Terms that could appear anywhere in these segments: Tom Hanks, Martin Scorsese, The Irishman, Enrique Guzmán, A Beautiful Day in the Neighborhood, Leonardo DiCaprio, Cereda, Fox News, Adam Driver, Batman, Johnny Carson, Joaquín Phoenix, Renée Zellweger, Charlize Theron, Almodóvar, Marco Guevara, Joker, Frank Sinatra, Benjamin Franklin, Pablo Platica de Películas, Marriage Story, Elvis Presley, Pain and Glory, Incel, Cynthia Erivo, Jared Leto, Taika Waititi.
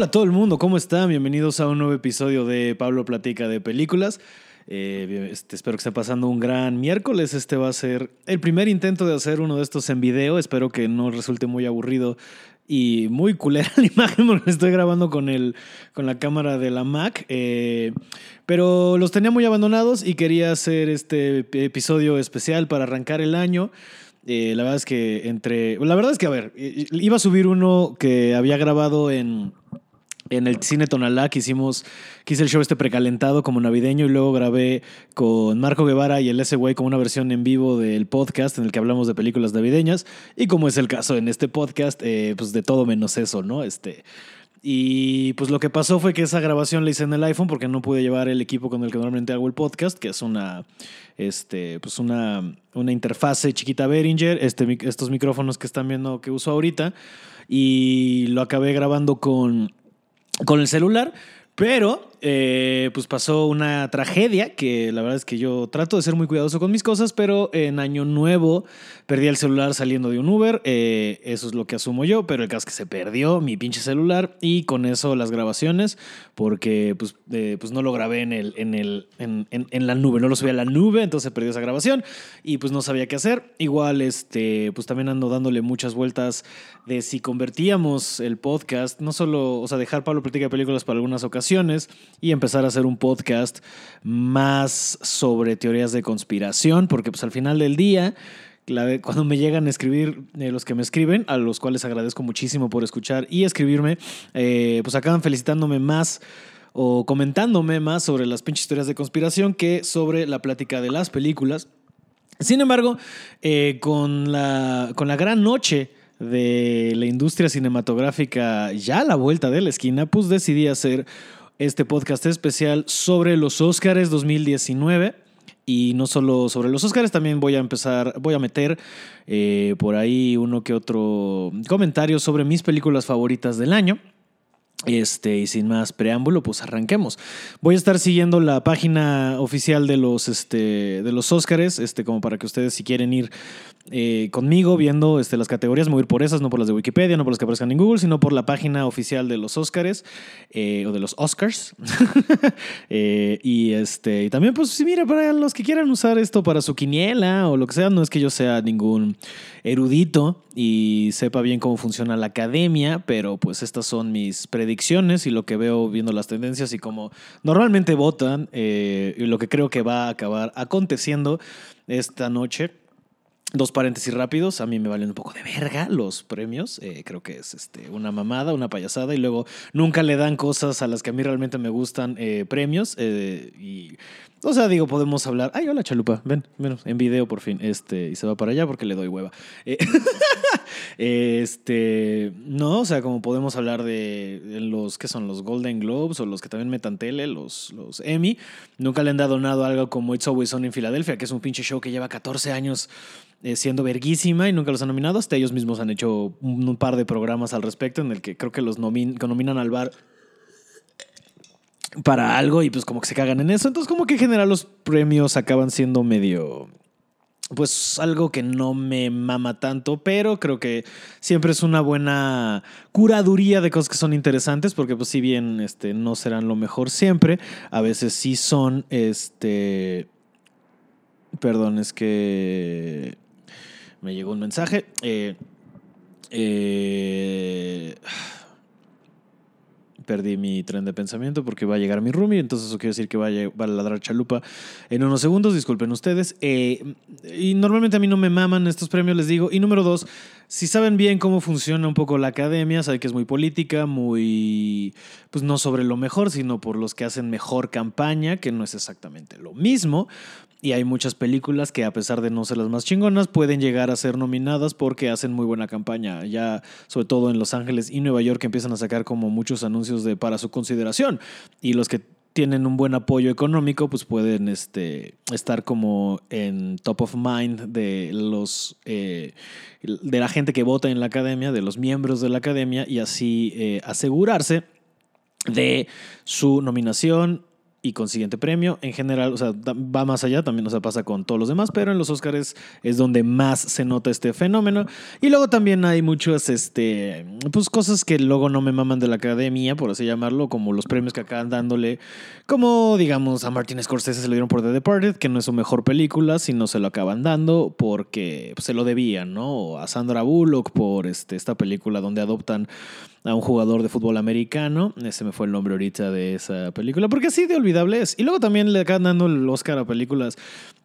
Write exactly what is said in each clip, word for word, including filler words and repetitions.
Hola a todo el mundo, ¿cómo están? Bienvenidos a un nuevo episodio de Pablo Platica de Películas. Eh, este, espero que esté pasando un gran miércoles. Este va a ser el primer intento de hacer uno de estos en video. Espero que no resulte muy aburrido y muy culera la imagen porque estoy grabando con, el, con la cámara de la Mac. Eh, pero los tenía muy abandonados y quería hacer este episodio especial para arrancar el año. Eh, la verdad es que entre... La verdad es que, a ver, iba a subir uno que había grabado en... En el cine Tonalá que hicimos, que hice el show este precalentado como navideño y luego grabé con Marco Guevara y el ese güey como una versión en vivo del podcast en el que hablamos de películas navideñas y como es el caso en este podcast, eh, pues de todo menos eso, ¿no? Este... Y pues lo que pasó fue que esa grabación la hice en el iPhone porque no pude llevar el equipo con el que normalmente hago el podcast, que es una, este, pues una, una interfase chiquita Behringer, este, estos micrófonos que están viendo que uso ahorita, y lo acabé grabando con, con el celular. Pero eh, pues pasó una tragedia que la verdad es que yo trato de ser muy cuidadoso con mis cosas, pero en Año Nuevo perdí el celular saliendo de un Uber. Eh, eso es lo que asumo yo, pero el caso es que se perdió mi pinche celular y con eso las grabaciones, porque pues, eh, pues no lo grabé en, el, en, el, en, en, en la nube, no lo subí a la nube, entonces se perdió esa grabación y pues no sabía qué hacer. Igual este, pues también ando dándole muchas vueltas de si convertíamos el podcast, no solo, o sea, dejar Pablo Platica de Películas para algunas ocasiones, y empezar a hacer un podcast más sobre teorías de conspiración, porque pues al final del día, la, cuando me llegan a escribir, eh, los que me escriben, a los cuales agradezco muchísimo por escuchar y escribirme, eh, pues acaban felicitándome más o comentándome más sobre las pinches teorías de conspiración que sobre la plática de las películas. Sin embargo, eh, con, la, con la gran noche de la industria cinematográfica ya a la vuelta de la esquina, pues decidí hacer este podcast especial sobre los Óscares dos mil diecinueve y no solo sobre los Óscares, también voy a empezar, voy a meter eh, por ahí uno que otro comentario sobre mis películas favoritas del año. Este, y sin más preámbulo, pues arranquemos. Voy a estar siguiendo la página oficial de los, este, de los Óscares, este, como para que ustedes, si quieren ir eh, conmigo viendo este, las categorías, me voy a ir por esas, no por las de Wikipedia, no por las que aparezcan en Google, sino por la página oficial de los Óscares eh, o de los Oscars. eh, y, este, y también, pues, sí, mira, para los que quieran usar esto para su quiniela o lo que sea, no es que yo sea ningún erudito y sepa bien cómo funciona la academia, pero pues estas son mis predicciones. Predicciones y lo que veo viendo las tendencias y cómo normalmente votan eh, y lo que creo que va a acabar aconteciendo esta noche. Dos paréntesis rápidos, a mí me valen un poco de verga los premios, eh, creo que es este, una mamada, una payasada y luego nunca le dan cosas a las que a mí realmente me gustan eh, premios eh, y... O sea, digo, podemos hablar. Ay, hola, Chalupa. Ven, ven, en video por fin. Este, y se va para allá porque le doy hueva. Eh, este, no, o sea, como podemos hablar de los que son los Golden Globes o los que también metan tele, los, los Emmy. Nunca le han dado nada a algo como It's Always On en Filadelfia, que es un pinche show que lleva catorce años eh, siendo verguísima y nunca los han nominado. Hasta ellos mismos han hecho un, un par de programas al respecto en el que creo que los nomin, que nominan al bar para algo y pues como que se cagan en eso. Entonces como que en general los premios acaban siendo medio... Pues algo que no me mama tanto, pero creo que siempre es una buena curaduría de cosas que son interesantes, porque pues si bien este, no serán lo mejor siempre, a veces sí son... este Perdón, es que me llegó un mensaje. Eh... eh... Perdí mi tren de pensamiento porque va a llegar mi roomie, entonces eso quiere decir que va a, va a ladrar Chalupa en unos segundos, disculpen ustedes. Eh, y normalmente a mí no me maman estos premios, les digo. Y número dos, si saben bien cómo funciona un poco la academia, saben que es muy política, muy, pues no sobre lo mejor, sino por los que hacen mejor campaña, que no es exactamente lo mismo. Y hay muchas películas que a pesar de no ser las más chingonas pueden llegar a ser nominadas porque hacen muy buena campaña. Ya sobre todo en Los Ángeles y Nueva York empiezan a sacar como muchos anuncios de para su consideración. Y los que tienen un buen apoyo económico pues pueden este, estar como en top of mind de, los, eh, de la gente que vota en la academia, de los miembros de la academia y así eh, asegurarse de su nominación y consiguiente premio. En general, o sea, va más allá, también, o sea, pasa con todos los demás, pero en los Óscares es donde más se nota este fenómeno. Y luego también hay muchas este, pues, cosas que luego no me maman de la academia, por así llamarlo, como los premios que acaban dándole, como digamos a Martin Scorsese se lo dieron por The Departed, que no es su mejor película, sino se lo acaban dando porque se lo debían, ¿no? O a Sandra Bullock por este, esta película donde adoptan a un jugador de fútbol americano. Ese me fue el nombre ahorita de esa película, porque así de olvidable es. Y luego también le acaban dando el Oscar a películas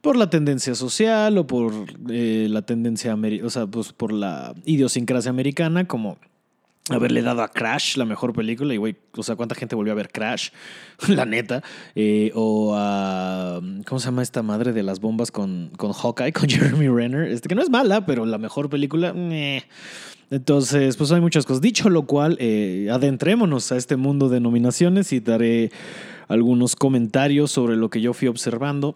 por la tendencia social o por eh, la tendencia, o sea, pues por la idiosincrasia americana, como haberle dado a Crash la mejor película. Y güey, o sea, ¿cuánta gente volvió a ver Crash? La neta. Eh, o a... ¿Cómo se llama esta madre de las bombas con, con Hawkeye, con Jeremy Renner? Este, que no es mala, pero la mejor película... Meh. Entonces, pues hay muchas cosas. Dicho lo cual, eh, adentrémonos a este mundo de nominaciones y daré algunos comentarios sobre lo que yo fui observando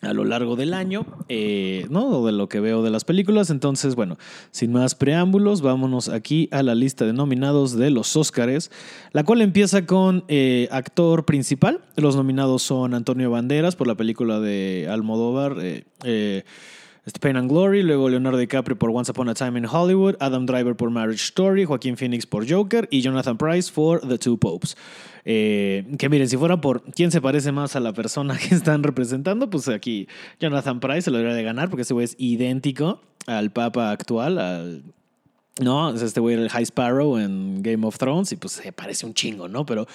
a lo largo del año, eh, ¿no? O de lo que veo de las películas. Entonces, bueno, sin más preámbulos, vámonos aquí a la lista de nominados de los Óscares, la cual empieza con eh, actor principal. Los nominados son Antonio Banderas por la película de Almodóvar, eh, eh, Pain and Glory, luego Leonardo DiCaprio por Once Upon a Time in Hollywood, Adam Driver por Marriage Story, Joaquín Phoenix por Joker y Jonathan Pryce por The Two Popes. Eh, que miren, si fuera por quién se parece más a la persona que están representando, pues aquí Jonathan Pryce se lo debería de ganar, porque ese güey es idéntico al Papa actual, al... No, este güey era el High Sparrow en Game of Thrones y pues se parece un chingo, ¿no? Pero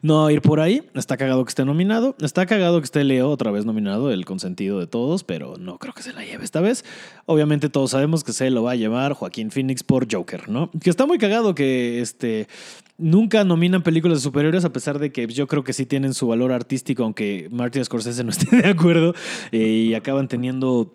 no ir por ahí. Está cagado que esté nominado. Está cagado que esté Leo otra vez nominado, el consentido de todos, pero no creo que se la lleve esta vez. Obviamente todos sabemos que se lo va a llevar Joaquín Phoenix por Joker, ¿no? Que está muy cagado que este... Nunca nominan películas de superhéroes, a pesar de que yo creo que sí tienen su valor artístico, aunque Martin Scorsese no esté de acuerdo, eh, y acaban teniendo...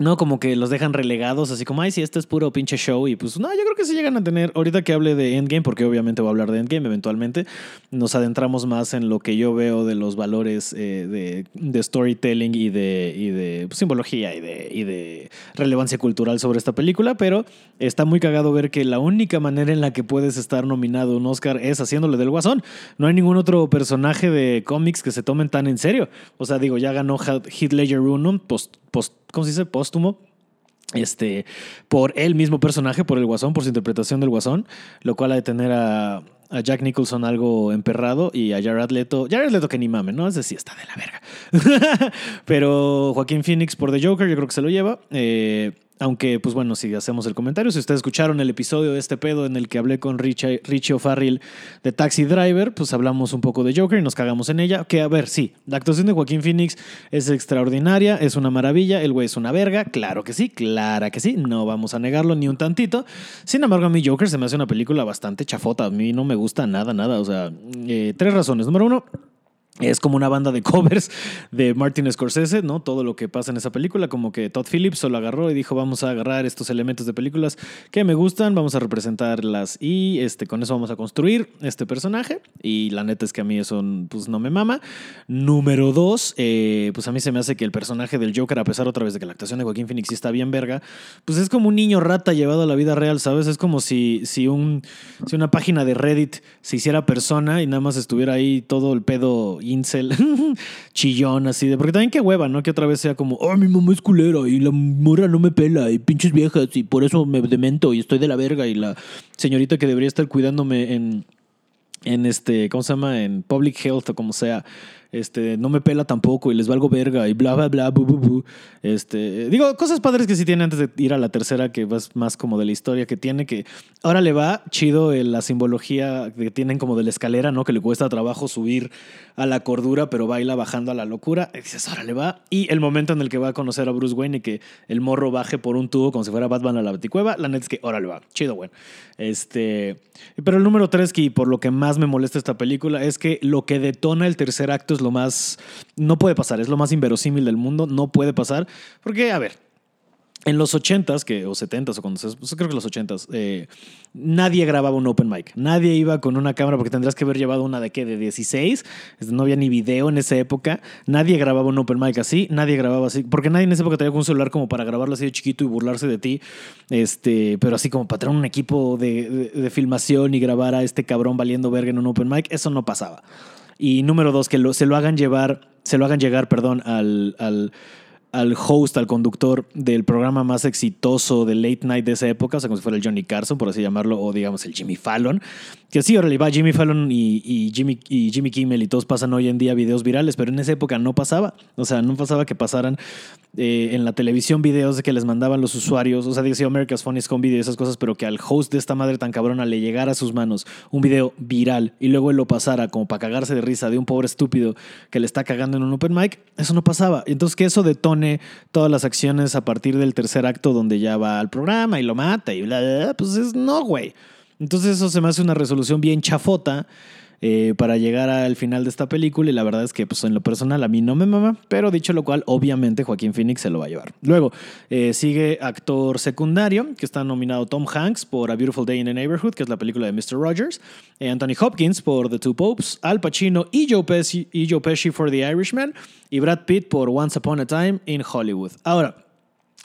No, como que los dejan relegados, así como, ay, sí, esto es puro pinche show. Y pues, no, yo creo que sí llegan a tener. Ahorita que hable de Endgame, porque obviamente voy a hablar de Endgame eventualmente, nos adentramos más en lo que yo veo de los valores eh, de, de storytelling y de, y de pues, simbología y de, y de relevancia cultural sobre esta película. Pero está muy cagado ver que la única manera en la que puedes estar nominado a un Oscar es haciéndole del guasón. No hay ningún otro personaje de cómics que se tomen tan en serio. O sea, digo, ya ganó Heath Ledger uno, post, post, ¿cómo se dice? Póstumo, este, por el mismo personaje, por el Guasón, por su interpretación del Guasón, lo cual ha de tener a, a Jack Nicholson algo emperrado y a Jared Leto, Jared Leto que ni mame, ¿no? Es decir, está de la verga. Pero Joaquín Phoenix por The Joker yo creo que se lo lleva, eh, aunque, pues bueno, si hacemos el comentario, si ustedes escucharon el episodio de este pedo en el que hablé con Richie, Richie O'Farrill de Taxi Driver, pues hablamos un poco de Joker y nos cagamos en ella. Que a ver, sí, la actuación de Joaquín Phoenix es extraordinaria, es una maravilla, el güey es una verga, claro que sí, clara que sí, no vamos a negarlo ni un tantito. Sin embargo, a mí Joker se me hace una película bastante chafota, a mí no me gusta nada, nada, o sea, eh, tres razones. Número uno, es como una banda de covers de Martin Scorsese, ¿no? Todo lo que pasa en esa película, como que Todd Phillips solo agarró y dijo, vamos a agarrar estos elementos de películas que me gustan, vamos a representarlas y este, con eso vamos a construir este personaje. Y la neta es que a mí eso pues, no me mama. Número dos, eh, pues a mí se me hace que el personaje del Joker, a pesar otra vez de que la actuación de Joaquín Phoenix sí está bien verga, pues es como un niño rata llevado a la vida real, ¿sabes? Es como si, si, un, si una página de Reddit se hiciera persona y nada más estuviera ahí todo el pedo incel, chillón, así de. Porque también qué hueva, ¿no? Que otra vez sea como, ah, oh, mi mamá es culera y la morra no me pela y pinches viejas y por eso me demento y estoy de la verga y la señorita que debería estar cuidándome en, en este, ¿cómo se llama? En Public Health o como sea, este, no me pela tampoco y les valgo verga y bla, bla, bla, bu, bu, bu. Este, digo, cosas padres que sí tiene antes de ir a la tercera, que es más como de la historia que tiene, que ahora le va chido la simbología que tienen como de la escalera, ¿no? Que le cuesta trabajo subir a la cordura, pero baila bajando a la locura. Y dices, ahora le va. Y el momento en el que va a conocer a Bruce Wayne y que el morro baje por un tubo como si fuera Batman a la Baticueva, la neta es que ahora le va. Chido, bueno. Este, pero el número tres, que por lo que más me molesta esta película, es que lo que detona el tercer acto es lo más, no puede pasar, es lo más inverosímil del mundo, no puede pasar, porque, a ver, en los ochentas, que, o setentas, o cuando se, pues creo que los ochentas, eh, nadie grababa un open mic, nadie iba con una cámara, porque tendrías que haber llevado una de, ¿qué? De dieciséis, no había ni video en esa época, nadie grababa un open mic así, nadie grababa así, porque nadie en esa época tenía un celular como para grabarlo así de chiquito y burlarse de ti, este, pero así como para traer un equipo de, de, de filmación y grabar a este cabrón valiendo verga en un open mic, eso no pasaba. Y número dos, que lo, se lo hagan llevar, se lo hagan llegar, perdón, al, al, al host, al conductor del programa más exitoso de late night de esa época, o sea, como si fuera el Johnny Carson, por así llamarlo, o digamos el Jimmy Fallon. Que sí, ahora le va Jimmy Fallon y, y, Jimmy, y Jimmy Kimmel y todos pasan hoy en día videos virales, pero en esa época no pasaba. O sea, no pasaba que pasaran eh, en la televisión videos que les mandaban los usuarios. O sea, digo, sí, America's Funniest Home Video y esas cosas, pero que al host de esta madre tan cabrona le llegara a sus manos un video viral y luego él lo pasara como para cagarse de risa de un pobre estúpido que le está cagando en un open mic. Eso no pasaba. Entonces, que eso detone todas las acciones a partir del tercer acto donde ya va al programa y lo mata y bla, bla, bla, pues es no, güey. Entonces eso se me hace una resolución bien chafota eh, para llegar al final de esta película, y la verdad es que pues en lo personal a mí no me mama, pero dicho lo cual, obviamente Joaquín Phoenix se lo va a llevar. Luego eh, sigue actor secundario, que está nominado Tom Hanks por A Beautiful Day in the Neighborhood, que es la película de mister Rogers, eh, Anthony Hopkins por The Two Popes, Al Pacino y Joe Pesci, y Joe Pesci por The Irishman, y Brad Pitt por Once Upon a Time in Hollywood. Ahora,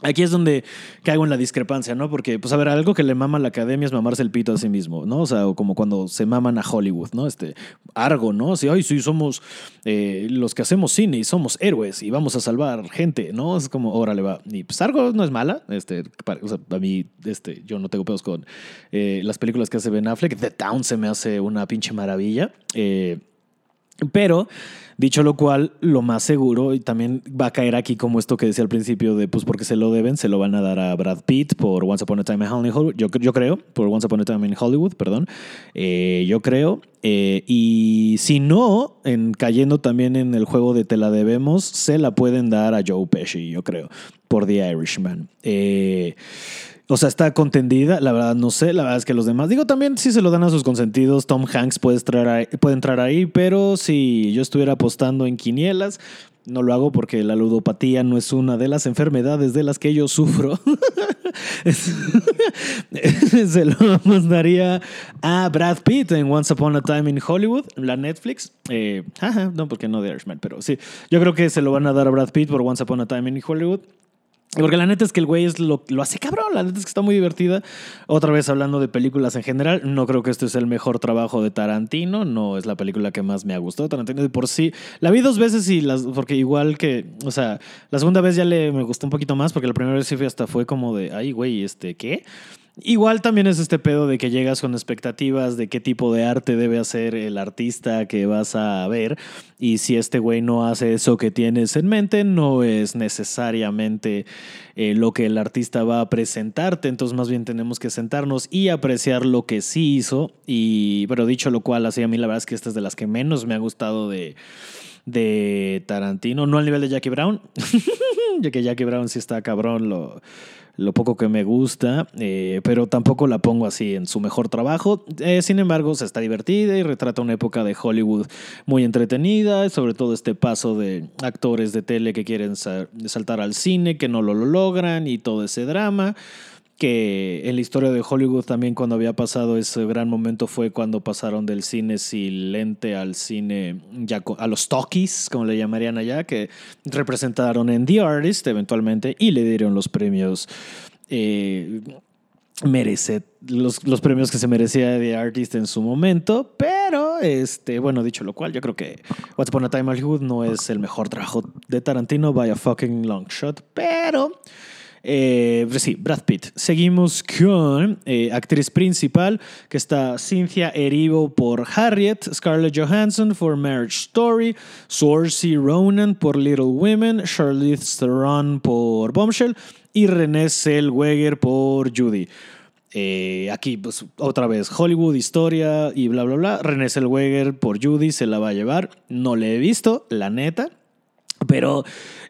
aquí es donde caigo en la discrepancia, ¿no? Porque, pues, a ver, algo que le mama a la academia es mamarse el pito a sí mismo, ¿no? O sea, como cuando se maman a Hollywood, ¿no? Este, Argo, ¿no? Así, ay, sí, somos eh, los que hacemos cine y somos héroes y vamos a salvar gente, ¿no? Es como, órale, va. Y, pues, Argo no es mala. Este, para, o sea, a mí, este, yo no tengo pedos con eh, las películas que hace Ben Affleck. The Town se me hace una pinche maravilla. Eh... Pero, dicho lo cual, lo más seguro, y también va a caer aquí como esto que decía al principio de, pues porque se lo deben, se lo van a dar a Brad Pitt por Once Upon a Time in Hollywood, yo, yo creo, por Once Upon a Time in Hollywood, perdón, eh, yo creo. Eh, y si no, en, cayendo también en el juego de te la debemos, se la pueden dar a Joe Pesci, yo creo, por The Irishman. Eh... O sea, está contendida, la verdad no sé, la verdad es que los demás, digo, también si se lo dan a sus consentidos, Tom Hanks puede entrar ahí, puede entrar ahí, pero si yo estuviera apostando en quinielas, no lo hago porque la ludopatía no es una de las enfermedades de las que yo sufro. Se lo mandaría a Brad Pitt en Once Upon a Time in Hollywood, la Netflix. Eh, ajá, no, porque no The Irishman, pero sí, yo creo que se lo van a dar a Brad Pitt por Once Upon a Time in Hollywood. Porque la neta es que el güey es lo, lo hace cabrón, la neta es que está muy divertida. Otra vez hablando de películas en general, no creo que este es el mejor trabajo de Tarantino, no es la película que más me ha gustado. Tarantino de por sí, la vi dos veces y las, porque igual que, o sea, la segunda vez ya le me gustó un poquito más, porque la primera vez sí fue hasta fue como de, ay güey, este, ¿qué? Igual también es este pedo de que llegas con expectativas de qué tipo de arte debe hacer el artista que vas a ver, y si este güey no hace eso que tienes en mente, no es necesariamente eh, lo que el artista va a presentarte. Entonces más bien tenemos que sentarnos y apreciar lo que sí hizo. Y pero dicho lo cual, así a mí la verdad es que esta es de las que menos me ha gustado de... de Tarantino, no al nivel de Jackie Brown, ya que Jackie Brown sí está cabrón lo, lo poco que me gusta, eh, pero tampoco la pongo así en su mejor trabajo. Eh, sin embargo, se está divertida y retrata una época de Hollywood muy entretenida, sobre todo este paso de actores de tele que quieren saltar al cine, que no lo logran, y todo ese drama. Que en la historia de Hollywood también, cuando había pasado ese gran momento, fue cuando pasaron del cine silente al cine, a los talkies, como le llamarían allá, que representaron en The Artist eventualmente y le dieron los premios eh, merece, los, los premios que se merecía The Artist en su momento. Pero, este, bueno, dicho lo cual, yo creo que Once Upon a Time in Hollywood no es el mejor trabajo de Tarantino by a fucking long shot, pero... Eh, sí, Brad Pitt. Seguimos con eh, actriz principal, que está Cynthia Erivo por Harriet, Scarlett Johansson por Marriage Story, Saoirse Ronan por Little Women, Charlize Theron por Bombshell y Renée Zellweger por Judy. Eh, aquí, pues, otra vez, Hollywood, historia y bla, bla, bla. Renée Zellweger por Judy se la va a llevar. No la he visto, la neta, pero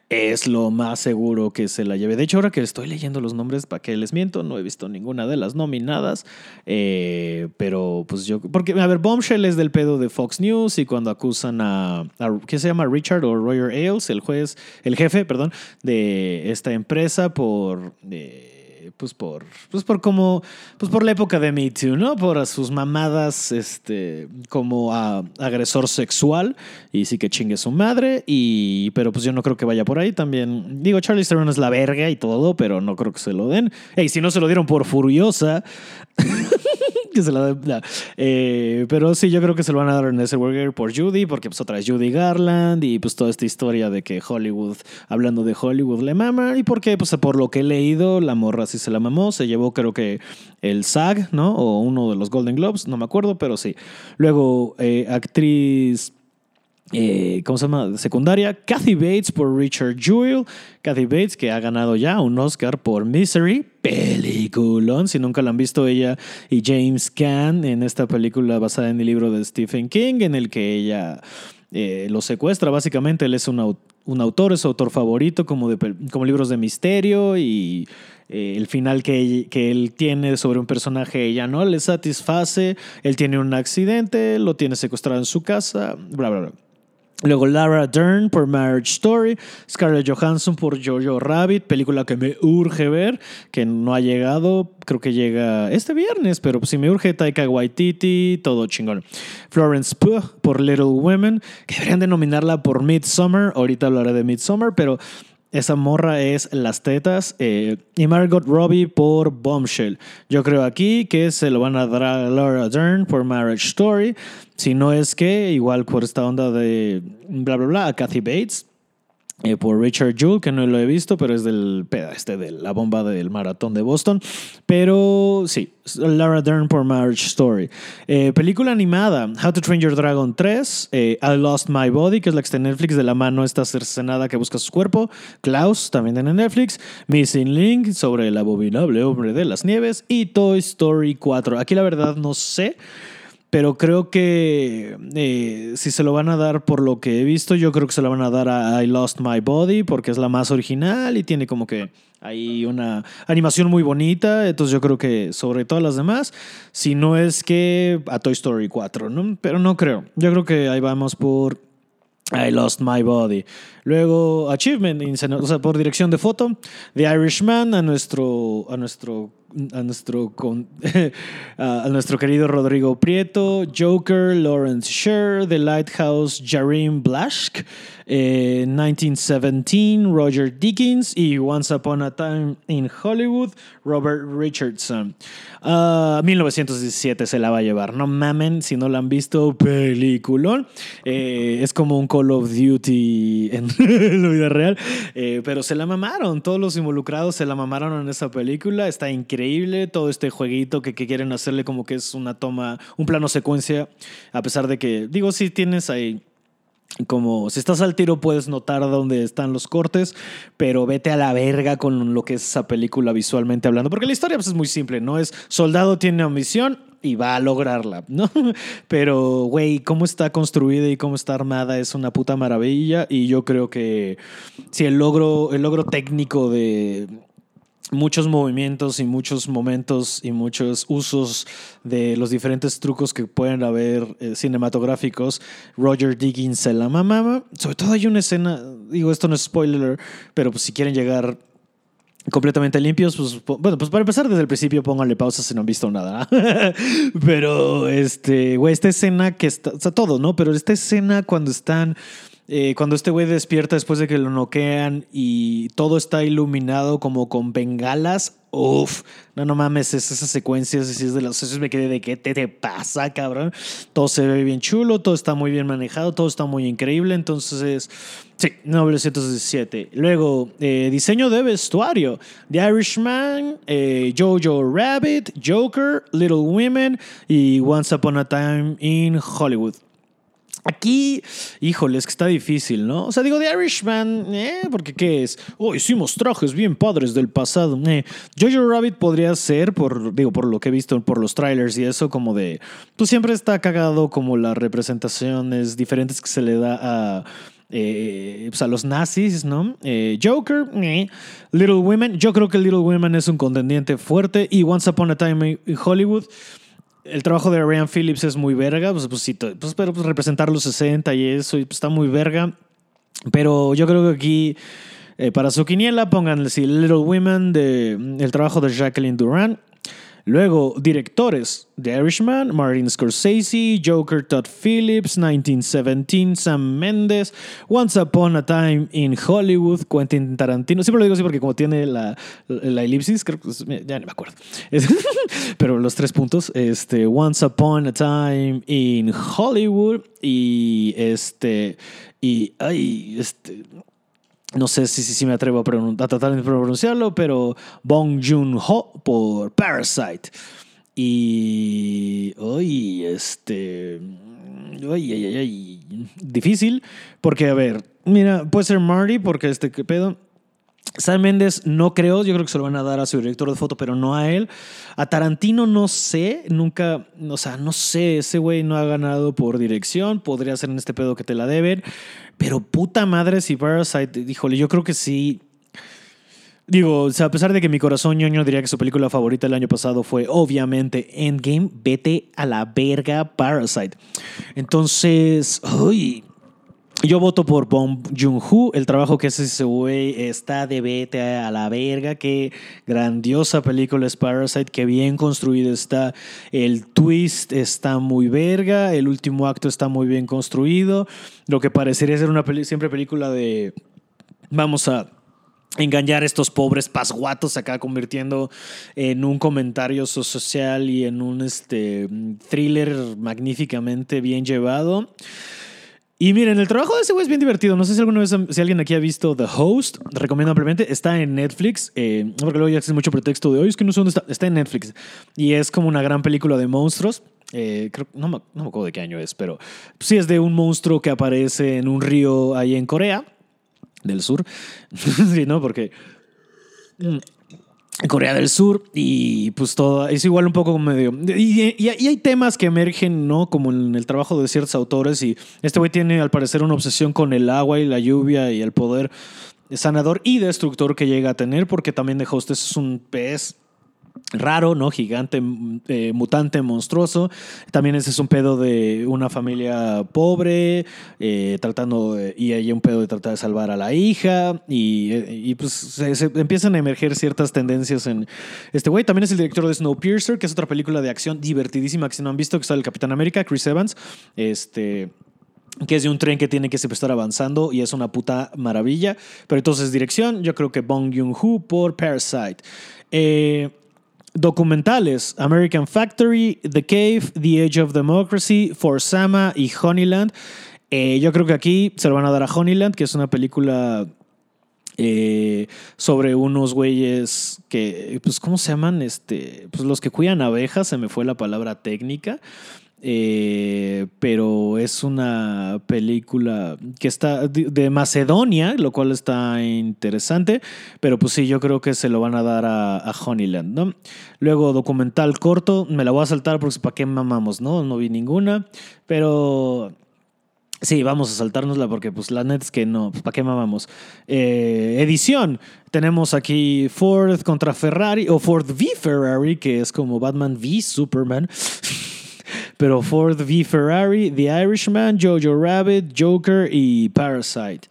es lo más seguro que se la lleve. De hecho, ahora que estoy leyendo los nombres, para que les miento, no he visto ninguna de las nominadas. Eh, pero pues yo... Porque, a ver, Bombshell es del pedo de Fox News, y cuando acusan a... a ¿qué se llama? Richard o Roger Ailes, el juez... El jefe, perdón, de esta empresa por... Eh, Pues por, pues por como, pues por la época de Me Too, ¿no? Por sus mamadas, este, como a, agresor sexual, y sí que chingue su madre, y, pero pues yo no creo que vaya por ahí también. Digo, Charlize Theron es la verga y todo, pero no creo que se lo den. Ey, si no se lo dieron por Furiosa, que se la den. Nah. Eh, pero sí, yo creo que se lo van a dar a Renée Zellweger por Judy, porque pues otra es Judy Garland y pues toda esta historia de que Hollywood, hablando de Hollywood, le mama, y porque pues por lo que he leído, la morra sí se la mamó, se llevó creo que el SAG, ¿no? O uno de los Golden Globes, no me acuerdo, pero sí. Luego, eh, actriz... Eh, ¿Cómo se llama? Secundaria, Kathy Bates por Richard Jewell. Kathy Bates, que ha ganado ya un Oscar por Misery, peliculón. Si nunca la han visto, ella y James Caan en esta película basada en el libro de Stephen King, en el que ella eh, lo secuestra. Básicamente, él es un, aut- un autor, es su autor favorito, como, de pel- como libros de misterio, y eh, el final que, que él tiene sobre un personaje ella no le satisface. Él tiene un accidente, lo tiene secuestrado en su casa, bla, bla, bla. Luego Laura Dern por Marriage Story, Scarlett Johansson por Jojo Rabbit, película que me urge ver, que no ha llegado, creo que llega este viernes, pero si me urge. Taika Waititi, todo chingón. Florence Pugh por Little Women, que deberían de nominarla por Midsommar, ahorita hablaré de Midsommar, pero esa morra es las tetas. Eh, y Margot Robbie por Bombshell. Yo creo aquí que se lo van a dar a Laura Dern por Marriage Story. Si no es que, igual por esta onda de bla, bla, bla, a Kathy Bates. Eh, por Richard Jewell, que no lo he visto, pero es del este de la bomba del maratón de Boston. Pero sí, Laura Dern por Marriage Story. Eh, película animada, How to Train Your Dragon tres, eh, I Lost My Body, que es la que está en Netflix, de la mano esta cercenada que busca su cuerpo, Klaus, también en Netflix, Missing Link, sobre el abominable hombre de las nieves, y Toy Story cuatro. Aquí la verdad no sé, pero creo que eh, si se lo van a dar por lo que he visto, yo creo que se lo van a dar a I Lost My Body, porque es la más original y tiene como que hay una animación muy bonita. Entonces yo creo que sobre todas las demás, si no es que a Toy Story cuatro, ¿no? Pero no creo. Yo creo que ahí vamos por I Lost My Body. Luego Achievement, o sea, por dirección de foto, The Irishman, a nuestro... A nuestro A nuestro, con, a nuestro querido Rodrigo Prieto, Joker, Lawrence Sher, The Lighthouse, Jareem Blaschk, eh, diecinueve diecisiete, Roger Deakins, y Once Upon a Time in Hollywood, Robert Richardson. Uh, mil novecientos diecisiete se la va a llevar, no mamen, si no la han visto, peliculón. Eh, es como un Call of Duty en la vida real, eh, pero se la mamaron, todos los involucrados se la mamaron en esa película, está increíble. Increíble todo este jueguito que, que quieren hacerle, como que es una toma, un plano secuencia, a pesar de que, digo, si tienes ahí, como si estás al tiro puedes notar dónde están los cortes, pero vete a la verga con lo que es esa película visualmente hablando, porque la historia pues, es muy simple, ¿no? Es soldado tiene una misión y va a lograrla, ¿no? Pero, güey, cómo está construida y cómo está armada es una puta maravilla, y yo creo que si el logro, el logro técnico de... muchos movimientos y muchos momentos y muchos usos de los diferentes trucos que pueden haber eh, cinematográficos. Roger Deakins se la mamaba. Sobre todo hay una escena, digo, esto no es spoiler, pero pues si quieren llegar completamente limpios, pues bueno, pues para empezar desde el principio pónganle pausa si no han visto nada, ¿no? Pero este, güey, esta escena que está, o sea, todo, ¿no? Pero esta escena cuando están... Eh, cuando este güey despierta después de que lo noquean y todo está iluminado como con bengalas, uff, no, no mames, es esa secuencia, es de las sesiones me quedé de qué te, te pasa, cabrón. Todo se ve bien chulo, todo está muy bien manejado, todo está muy increíble, entonces, sí, mil novecientos diecisiete. Luego, eh, diseño de vestuario, The Irishman, eh, Jojo Rabbit, Joker, Little Women y Once Upon a Time in Hollywood. Aquí, híjole, es que está difícil, ¿no? O sea, digo, The Irishman, ¿eh? Porque ¿qué es? Oh, hicimos trajes bien padres del pasado. Eh. Jojo Rabbit podría ser, por digo, por lo que he visto, por los trailers y eso, como de... Pues siempre está cagado como las representaciones diferentes que se le da a... Eh, pues a los nazis, ¿no? Eh, Joker, eh. Little Women. Yo creo que Little Women es un contendiente fuerte. Y Once Upon a Time in Hollywood... El trabajo de Ryan Phillips es muy verga, pues, pues sí, pues, pero pues, representar los sesenta y eso, y pues, está muy verga. Pero yo creo que aquí, eh, para su quiniela, pónganle sí, Little Women, de, el trabajo de Jacqueline Duran, Luego, directores: The Irishman, Martin Scorsese, Joker, Todd Phillips, diecinueve diecisiete, Sam Mendes, Once Upon a Time in Hollywood, Quentin Tarantino. Siempre lo digo así porque como tiene la, la elipsis, creo que ya no me acuerdo. Pero los tres puntos, este, Once Upon a Time in Hollywood y este y ay, este no sé si, si, si me atrevo a, pronun- a tratar de pronunciarlo, pero Bong Joon-ho por Parasite. Y hoy, este... Ay, ay, ay, ay. Difícil, porque, a ver, mira, puede ser Marty, porque este ¿qué pedo? Sam Mendes no creo, yo creo que se lo van a dar a su director de foto, pero no a él. A Tarantino no sé, nunca, o sea, no sé, ese güey no ha ganado por dirección, podría ser en este pedo que te la deben, pero puta madre si Parasite, híjole, yo creo que sí. Digo, o sea, a pesar de que mi corazón ñoño diría que su película favorita el año pasado fue obviamente Endgame, vete a la verga Parasite. Entonces, uy... Yo voto por Bong Joon-ho. El trabajo que hace ese güey está de vete a la verga. Qué grandiosa película es Parasite. Qué bien construida está. El twist está muy verga. El último acto está muy bien construido. Lo que parecería ser una peli- siempre película de... Vamos a... engañar a estos pobres pasguatos acá, convirtiendo en un comentario social y en un este, thriller magníficamente bien llevado. Y miren, el trabajo de ese güey es bien divertido. No sé si alguna vez si alguien aquí ha visto The Host. Recomiendo ampliamente. Está en Netflix. Eh, porque luego ya haces mucho pretexto de hoy. Es que no sé dónde está. Está en Netflix. Y es como una gran película de monstruos. Eh, creo, no, me, no me acuerdo de qué año es, pero sí es de un monstruo que aparece en un río ahí en Corea del Sur. Sí, ¿no? Porque... Mm. Corea del Sur, y pues todo es igual un poco medio. Y, y, y hay temas que emergen, ¿no? Como en el trabajo de ciertos autores. Y este güey tiene al parecer una obsesión con el agua y la lluvia y el poder sanador y destructor que llega a tener, porque también The Host es un pez raro, ¿no? Gigante, eh, mutante, monstruoso. También ese es un pedo de una familia pobre, eh, tratando de, y hay un pedo de tratar de salvar a la hija. Y, y pues se, se empiezan a emerger ciertas tendencias en este güey. También es el director de Snowpiercer, que es otra película de acción divertidísima que si no han visto, que está el Capitán América, Chris Evans. Este... que es de un tren que tiene que siempre estar avanzando y es una puta maravilla. Pero entonces, dirección, yo creo que Bong Joon-ho por Parasite. Eh... Documentales: American Factory, The Cave, The Age of Democracy, For Sama y Honeyland. Eh, yo creo que aquí se lo van a dar a Honeyland, que es una película eh, sobre unos güeyes que, pues, ¿cómo se llaman? Este, pues los que cuidan abejas, se me fue la palabra técnica. Eh, pero es una película que está de, de Macedonia, lo cual está interesante, pero pues sí, yo creo que se lo van a dar a, a Honeyland, ¿no? Luego documental corto, me la voy a saltar porque ¿para qué mamamos, no? No vi ninguna, pero sí, vamos a saltárnosla porque pues la neta es que no, ¿para qué mamamos? Eh, edición. Tenemos aquí Ford contra Ferrari, o Ford v Ferrari, que es como Batman v Superman. Pero Ford v Ferrari, The Irishman, Jojo Rabbit, Joker y Parasite.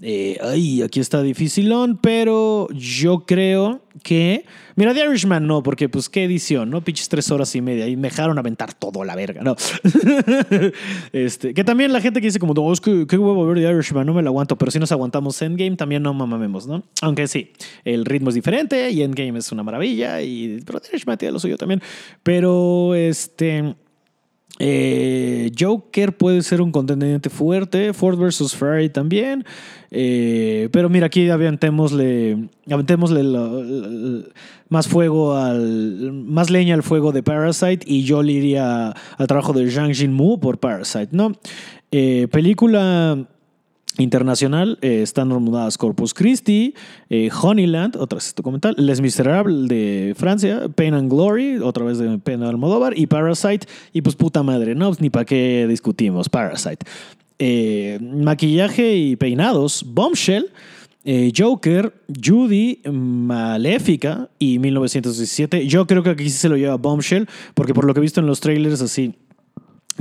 Eh, ay, aquí está dificilón, pero yo creo que... Mira, The Irishman no, porque pues qué edición, ¿no? Pinches tres horas y media y me dejaron aventar todo a la verga, ¿no? este, que también la gente que dice como, no, es que qué huevo ver The Irishman, no me lo aguanto. Pero si nos aguantamos Endgame, también no mamamemos, ¿no? Aunque sí, el ritmo es diferente y Endgame es una maravilla, y, pero The Irishman tiene lo suyo también. Pero este... Eh, Joker puede ser un contendiente fuerte. Ford versus Ferrari también. Eh, pero mira, aquí aventémosle, aventémosle lo, lo, lo, más fuego al, más leña al fuego de Parasite. Y yo le iría al trabajo de Zhang Yimou por Parasite, ¿no? Eh, película internacional, eh, están nominadas Corpus Christi, eh, Honeyland, otra vez documental, Les Misérables de Francia, Pain and Glory, otra vez de Pain de Almodóvar, y Parasite. Y pues puta madre, no, pues, ni para qué discutimos, Parasite. Eh, maquillaje y peinados, Bombshell, eh, Joker, Judy, Maléfica y mil novecientos diecisiete. Yo creo que aquí sí se lo lleva Bombshell, porque por lo que he visto en los trailers así...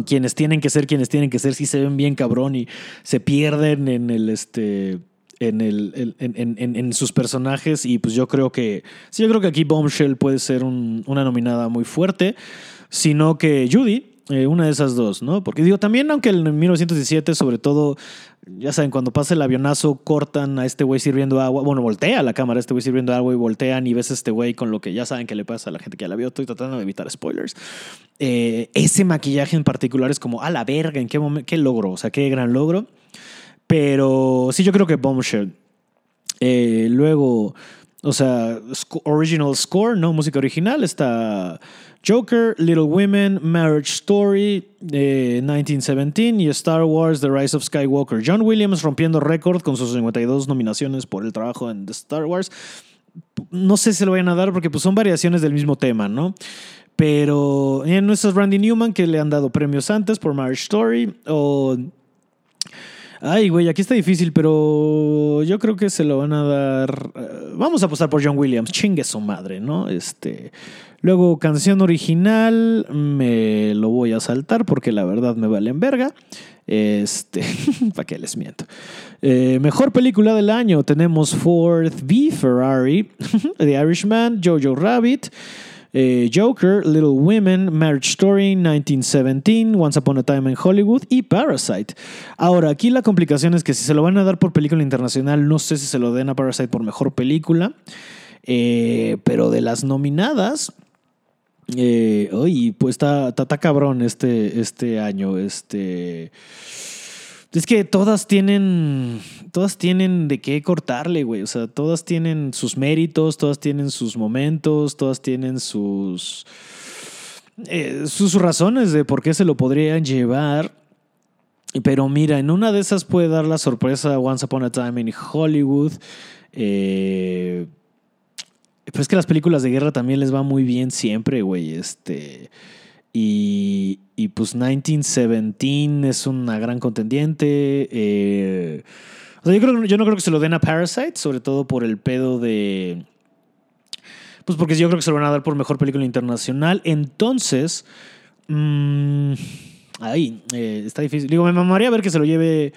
Quienes tienen que ser, quienes tienen que ser, sí se ven bien cabrón y se pierden en el este en, el, en, en, en sus personajes. Y pues yo creo que sí, yo creo que aquí Bombshell puede ser un, una nominada muy fuerte, sino que Judy, eh, una de esas dos, ¿no? Porque digo, también aunque en mil novecientos diecisiete, sobre todo, ya saben, cuando pasa el avionazo, cortan a este güey sirviendo agua. Bueno, voltea la cámara, este güey sirviendo agua, y voltean y ves a este güey con lo que ya saben que le pasa a la gente que ya la vio. Estoy tratando de evitar spoilers. Eh, ese maquillaje en particular es como, a la verga, ¿en qué momento? ¿Qué logro? O sea, qué gran logro. Pero sí, yo creo que Bombshell. Eh, luego, o sea, sc- original score, ¿no? Música original. Está Joker, Little Women, Marriage Story, eh, diecinueve diecisiete y Star Wars The Rise of Skywalker. John Williams rompiendo récord con sus cincuenta y dos nominaciones por el trabajo en The Star Wars. No sé si lo vayan a dar porque pues, son variaciones del mismo tema, ¿no? Pero eh, no es Randy Newman, que le han dado premios antes por Marriage Story, o... Ay, güey, aquí está difícil, pero yo creo que se lo van a dar... Vamos a apostar por John Williams, chingue su madre, ¿no? Este, luego, canción original, me lo voy a saltar porque la verdad me valen verga. Este, ¿para qué les miento? Eh, mejor película del año, tenemos Ford v Ferrari, The Irishman, Jojo Rabbit, eh, Joker, Little Women, Marriage Story, diecinueve diecisiete, Once Upon a Time in Hollywood y Parasite. Ahora, aquí la complicación es que si se lo van a dar por película internacional, no sé si se lo den a Parasite por mejor película, eh, pero de las nominadas, eh, uy, pues está, está, está cabrón este, este año. Este... Es que todas tienen, todas tienen de qué cortarle, güey. O sea, todas tienen sus méritos, todas tienen sus momentos, todas tienen sus, eh, sus razones de por qué se lo podrían llevar. Pero mira, en una de esas puede dar la sorpresa Once Upon a Time in Hollywood. Eh, pero es que las películas de guerra también les va muy bien siempre, güey. Este... Y, y pues diecinueve diecisiete es una gran contendiente. Eh, o sea, yo, creo, yo no creo que se lo den a Parasite, sobre todo por el pedo de... Pues porque yo creo que se lo van a dar por mejor película internacional. Entonces, mmm, ahí, eh, está difícil. Digo, me mamaría ver que se lo lleve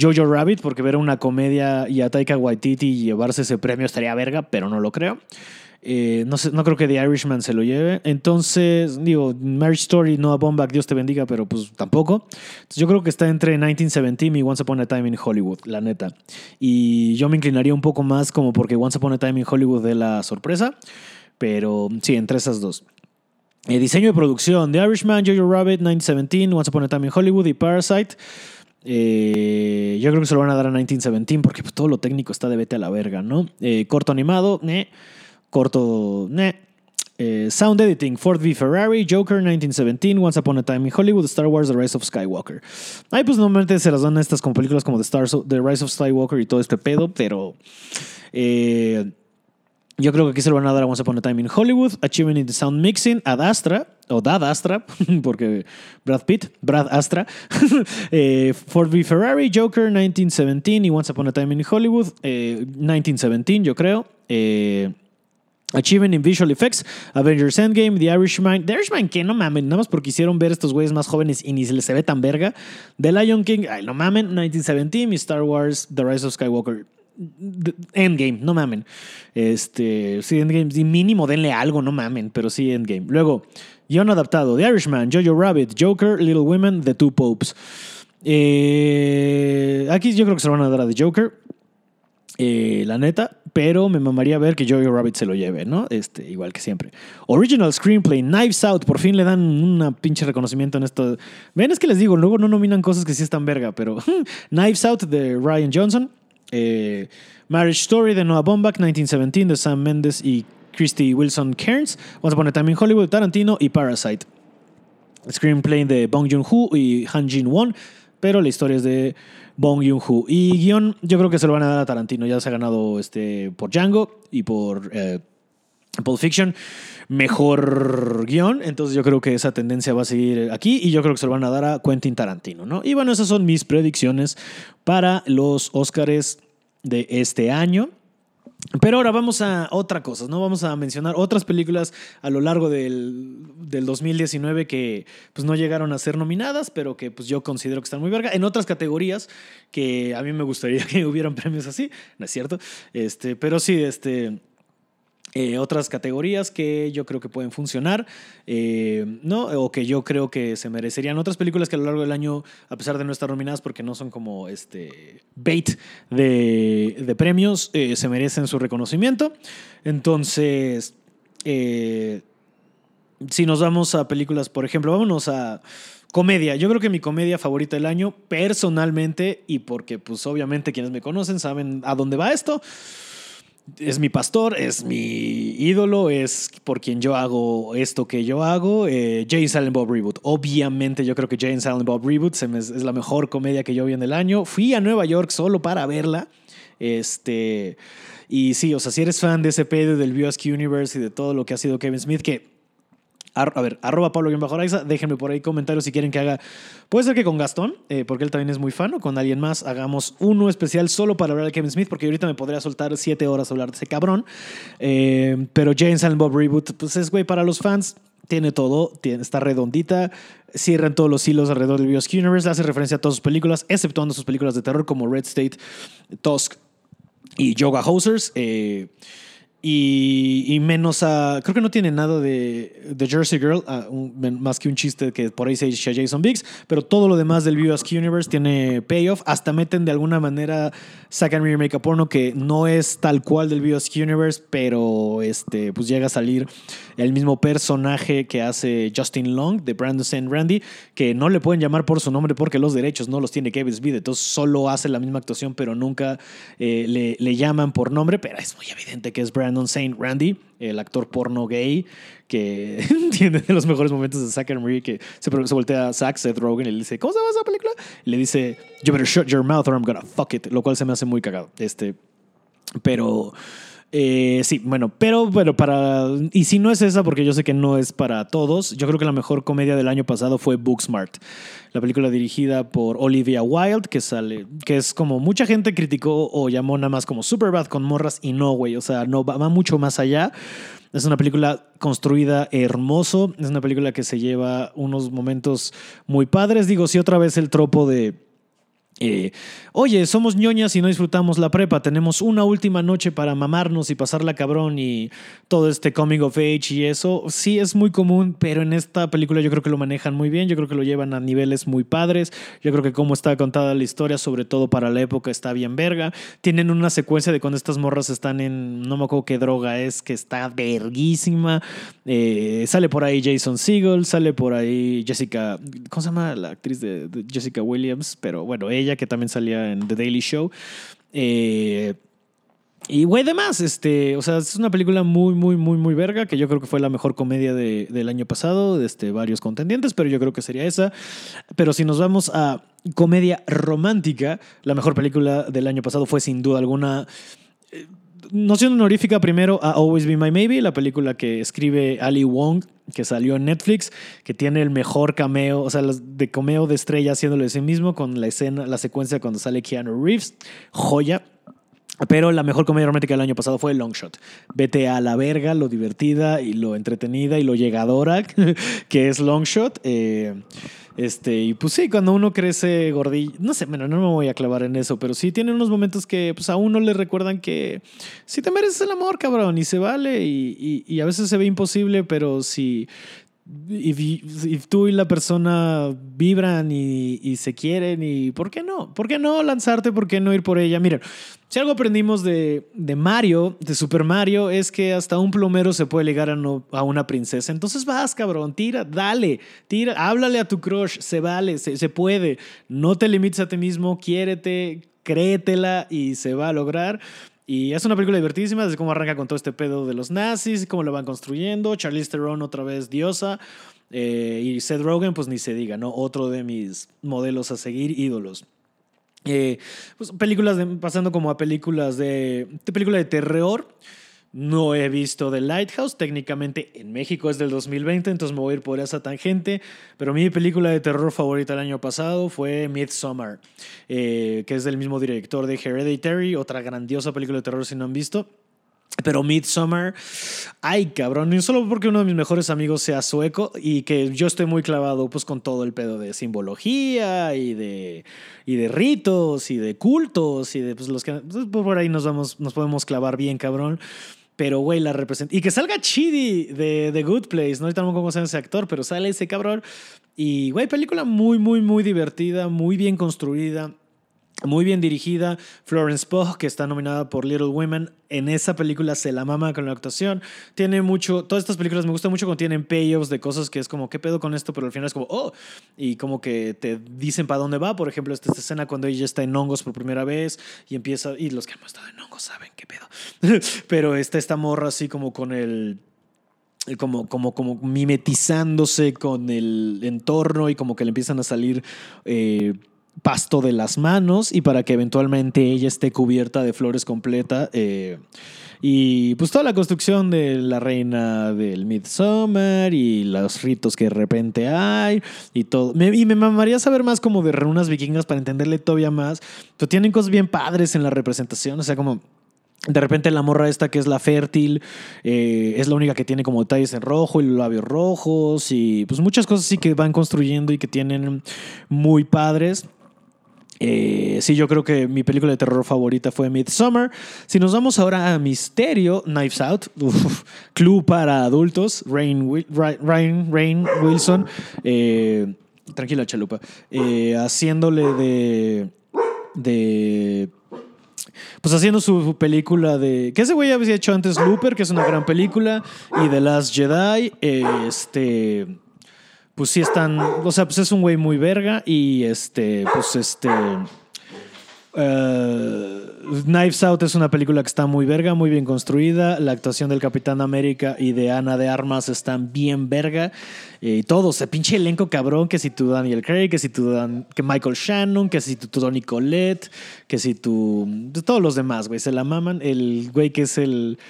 Jojo Rabbit, porque ver una comedia y a Taika Waititi y llevarse ese premio estaría verga, pero no lo creo. Eh, no sé, no creo que The Irishman se lo lleve. Entonces, digo, Marriage Story, Noah Baumbach, Dios te bendiga, pero pues tampoco. Entonces, yo creo que está entre diecinueve diecisiete y Once Upon a Time in Hollywood, la neta. Y yo me inclinaría un poco más como porque Once Upon a Time in Hollywood dé la sorpresa. Pero sí, entre esas dos. Eh, diseño de producción, The Irishman, Jojo Rabbit, diecinueve diecisiete, Once Upon a Time in Hollywood y Parasite. Eh, yo creo que se lo van a dar a diecinueve diecisiete porque pues, todo lo técnico está de vete a la verga, ¿no? Eh, corto animado, eh. Corto, ne. Eh, sound editing, Ford v Ferrari, Joker, diecinueve diecisiete, Once Upon a Time in Hollywood, Star Wars, The Rise of Skywalker. Ahí pues normalmente se las dan a estas como películas como The, Stars, The Rise of Skywalker y todo este pedo, pero eh, yo creo que aquí se lo van a dar a Once Upon a Time in Hollywood, Achievement in the Sound Mixing, Ad Astra, o Dad Astra, porque Brad Pitt, Brad Astra, eh, Ford v Ferrari, Joker, diecinueve diecisiete y Once Upon a Time in Hollywood, eh, diecinueve diecisiete yo creo, eh... Achievement in Visual Effects, Avengers Endgame, The Irishman. The Irishman, que no mamen, nada más porque hicieron ver a estos güeyes más jóvenes y ni se les se ve tan verga. The Lion King, ay, no mamen, diecinueve diecisiete y Star Wars, The Rise of Skywalker. The Endgame, no mamen. Este, sí, Endgame, y mínimo denle algo, no mamen, pero sí Endgame. Luego, guión adaptado, The Irishman, Jojo Rabbit, Joker, Little Women, The Two Popes. Eh, aquí yo creo que se lo van a dar a The Joker. Eh, la neta, pero me mamaría ver que Jojo Rabbit se lo lleve, ¿no? Este, igual que siempre. Original Screenplay, Knives Out, por fin le dan una pinche reconocimiento en esto. Ven, es que les digo, luego no nominan cosas que sí están verga, pero Knives Out de Rian Johnson, eh, Marriage Story de Noah Baumbach, diecinueve diecisiete de Sam Mendes y Christy Wilson Cairns, Once Upon a Time in Hollywood, Tarantino y Parasite. Screenplay de Bong Joon-ho y Han Jin-won, pero la historia es de Bong Joon-ho. Y guión, yo creo que se lo van a dar a Tarantino. Ya se ha ganado este, por Django y por eh, Pulp Fiction. Mejor guión. Entonces yo creo que esa tendencia va a seguir aquí. Y yo creo que se lo van a dar a Quentin Tarantino, ¿no? Y bueno, esas son mis predicciones para los Óscares de este año. Pero ahora vamos a otra cosa, ¿no? Vamos a mencionar otras películas a lo largo del, del dos mil diecinueve que pues no llegaron a ser nominadas, pero que pues yo considero que están muy verga. En otras categorías que a mí me gustaría que hubieran premios así, ¿no es cierto? Este, pero sí, este... Eh, otras categorías que yo creo que pueden funcionar, eh, ¿no? O que yo creo que se merecerían. Otras películas que a lo largo del año, a pesar de no estar nominadas porque no son como este bait de, de premios, eh, se merecen su reconocimiento. Entonces, eh, si nos vamos a películas, por ejemplo, vámonos a comedia. Yo creo que mi comedia favorita del año, personalmente, y porque pues obviamente quienes me conocen saben a dónde va esto, es mi pastor, es mi ídolo, es por quien yo hago esto que yo hago. Eh, Jay and Silent Bob Reboot. Obviamente yo creo que Jay and Silent Bob Reboot se me, es la mejor comedia que yo vi en el año. Fui a Nueva York solo para verla. Este, y sí, o sea, si eres fan de ese pedo del Biosky Universe y de todo lo que ha sido Kevin Smith, que... A ver, arroba Pablo guión bajo Araiza, déjenme por ahí comentarios si quieren que haga. Puede ser que con Gastón, eh, porque él también es muy fan, o con alguien más, hagamos uno especial solo para hablar de Kevin Smith, porque ahorita me podría soltar siete horas a hablar de ese cabrón. Eh, pero Jay and Silent Bob Reboot, pues es güey para los fans, tiene todo, tiene, está redondita, cierran todos los hilos alrededor del Biosky Universe, hace referencia a todas sus películas, exceptuando sus películas de terror como Red State, Tusk y Yoga Hosers. Eh. Y, y menos a... Creo que no tiene nada de, de Jersey Girl, uh, un, más que un chiste que por ahí se dice Jason Biggs, pero todo lo demás del Biosky Universe tiene payoff. Hasta meten de alguna manera Zack and Miri Make a Porno, que no es tal cual del Biosky Universe, pero este, pues llega a salir el mismo personaje que hace Justin Long de Brandon Saint Randy, que no le pueden llamar por su nombre porque los derechos no los tiene Kevin Smith, entonces solo hace la misma actuación, pero nunca eh, le, le llaman por nombre, pero es muy evidente que es Brandon Saint Randy, el actor porno gay que tiene de los mejores momentos de Zack and Miri, que se, se voltea a Zack, Seth Rogen, y le dice, ¿cómo se llama esa película? Y le dice, you better shut your mouth or I'm gonna fuck it, lo cual se me hace muy cagado. Este, pero eh, sí, bueno, pero bueno, para, y si no es esa, porque yo sé que no es para todos, yo creo que la mejor comedia del año pasado fue Booksmart, la película dirigida por Olivia Wilde, que sale, que es como mucha gente criticó o llamó nada más como Superbad con morras, y no, güey, o sea, no va, va mucho más allá. Es una película construida hermoso, es una película que se lleva unos momentos muy padres. Digo, sí, otra vez el tropo de Eh, oye, somos ñoñas y no disfrutamos la prepa, tenemos una última noche para mamarnos y pasarla cabrón y todo este coming of age y eso, sí es muy común, pero en esta película yo creo que lo manejan muy bien, yo creo que lo llevan a niveles muy padres, yo creo que como está contada la historia, sobre todo para la época, está bien verga. Tienen una secuencia de cuando estas morras están en, no me acuerdo qué droga es, que está verguísima. eh, sale por ahí Jason Segel, sale por ahí Jessica, ¿cómo se llama la actriz de, de Jessica Williams? Pero bueno, ella que también salía en The Daily Show. Eh, y güey, demás, este, o sea, es una película muy, muy, muy, muy verga, que yo creo que fue la mejor comedia de, del año pasado, de este, varios contendientes, pero yo creo que sería esa. Pero si nos vamos a comedia romántica, la mejor película del año pasado fue sin duda alguna... Eh, Noción honorífica primero a Always Be My Maybe, la película que escribe Ali Wong, que salió en Netflix, que tiene el mejor cameo, o sea, de cameo de estrella haciéndolo de sí mismo, con la escena, la secuencia cuando sale Keanu Reeves, joya. Pero la mejor comedia romántica del año pasado fue Long Shot. Vete a la verga lo divertida y lo entretenida y lo llegadora que es Long Shot. Eh, este, y pues sí, cuando uno crece gordillo, no sé, bueno, no me voy a clavar en eso, pero sí tiene unos momentos que pues a uno le recuerdan que si te mereces el amor, cabrón, y se vale, y, y, y a veces se ve imposible, pero si... If, if tú y la persona vibran y, y se quieren, y ¿por qué no? ¿Por qué no lanzarte? ¿Por qué no ir por ella? Miren, si algo aprendimos de, de Mario, de Super Mario, es que hasta un plomero se puede ligar a, no, a una princesa. Entonces vas, cabrón, tira, dale, tira, háblale a tu crush, se vale, se, se puede. No te limites a ti mismo, quiérete, créetela y se va a lograr. Y es una película divertidísima, desde cómo arranca con todo este pedo de los nazis, cómo lo van construyendo. Charlize Theron, otra vez diosa. Eh, y Seth Rogen, pues ni se diga, ¿no? Otro de mis modelos a seguir, ídolos. Eh, pues películas, de, pasando como a películas de, de película de terror. No he visto The Lighthouse, técnicamente en México es del dos mil veinte, entonces me voy a ir por esa tangente, pero mi película de terror favorita el año pasado fue Midsommar, eh, que es del mismo director de Hereditary, otra grandiosa película de terror si no han visto. Pero Midsommar, ay cabrón, y solo porque uno de mis mejores amigos sea sueco y que yo estoy muy clavado pues con todo el pedo de simbología y de, y de ritos y de cultos y de pues los que pues, por ahí nos vamos, nos podemos clavar bien cabrón. Pero, güey, la representa. Y que salga Chidi de The Good Place. No sé tampoco cómo se llama ese actor, pero sale ese cabrón. Y, güey, película muy, muy, muy divertida, muy bien construida, muy bien dirigida. Florence Pugh, que está nominada por Little Women, en esa película se la mama con la actuación. Tiene mucho... Todas estas películas me gustan mucho cuando tienen payoffs de cosas que es como, ¿qué pedo con esto? Pero al final es como, ¡oh! Y como que te dicen para dónde va. Por ejemplo, esta, esta escena cuando ella está en hongos por primera vez y empieza... Y los que hemos estado en hongos saben qué pedo. Pero está esta morra así como con el... Como, como, como mimetizándose con el entorno y como que le empiezan a salir... Eh, pasto de las manos y para que eventualmente ella esté cubierta de flores completa eh, y pues toda la construcción de la reina del Midsommar y los ritos que de repente hay y todo me, y me mamaría saber más como de runas vikingas para entenderle todavía más, pero tienen cosas bien padres en la representación, o sea como de repente la morra esta que es la fértil eh, es la única que tiene como detalles en rojo y labios rojos y pues muchas cosas sí que van construyendo y que tienen muy padres. Eh, sí, yo creo que mi película de terror favorita fue Midsommar. Si nos vamos ahora a misterio, Knives Out, uf, club para adultos, Rainn Wilson, eh, tranquila chalupa, eh, haciéndole de, de pues haciendo su película de que ese güey había hecho antes Looper, que es una gran película, y The Last Jedi, eh, este... Pues sí están, o sea, pues es un güey muy verga y este, pues este, uh, Knives Out es una película que está muy verga, muy bien construida, la actuación del Capitán América y de Ana de Armas están bien verga y eh, todo, ese pinche elenco cabrón, que si tu Daniel Craig, que si tu Dan, que Michael Shannon, que si tu, tu Toni Collette, que si tu, todos los demás, güey, se la maman, el güey que es el,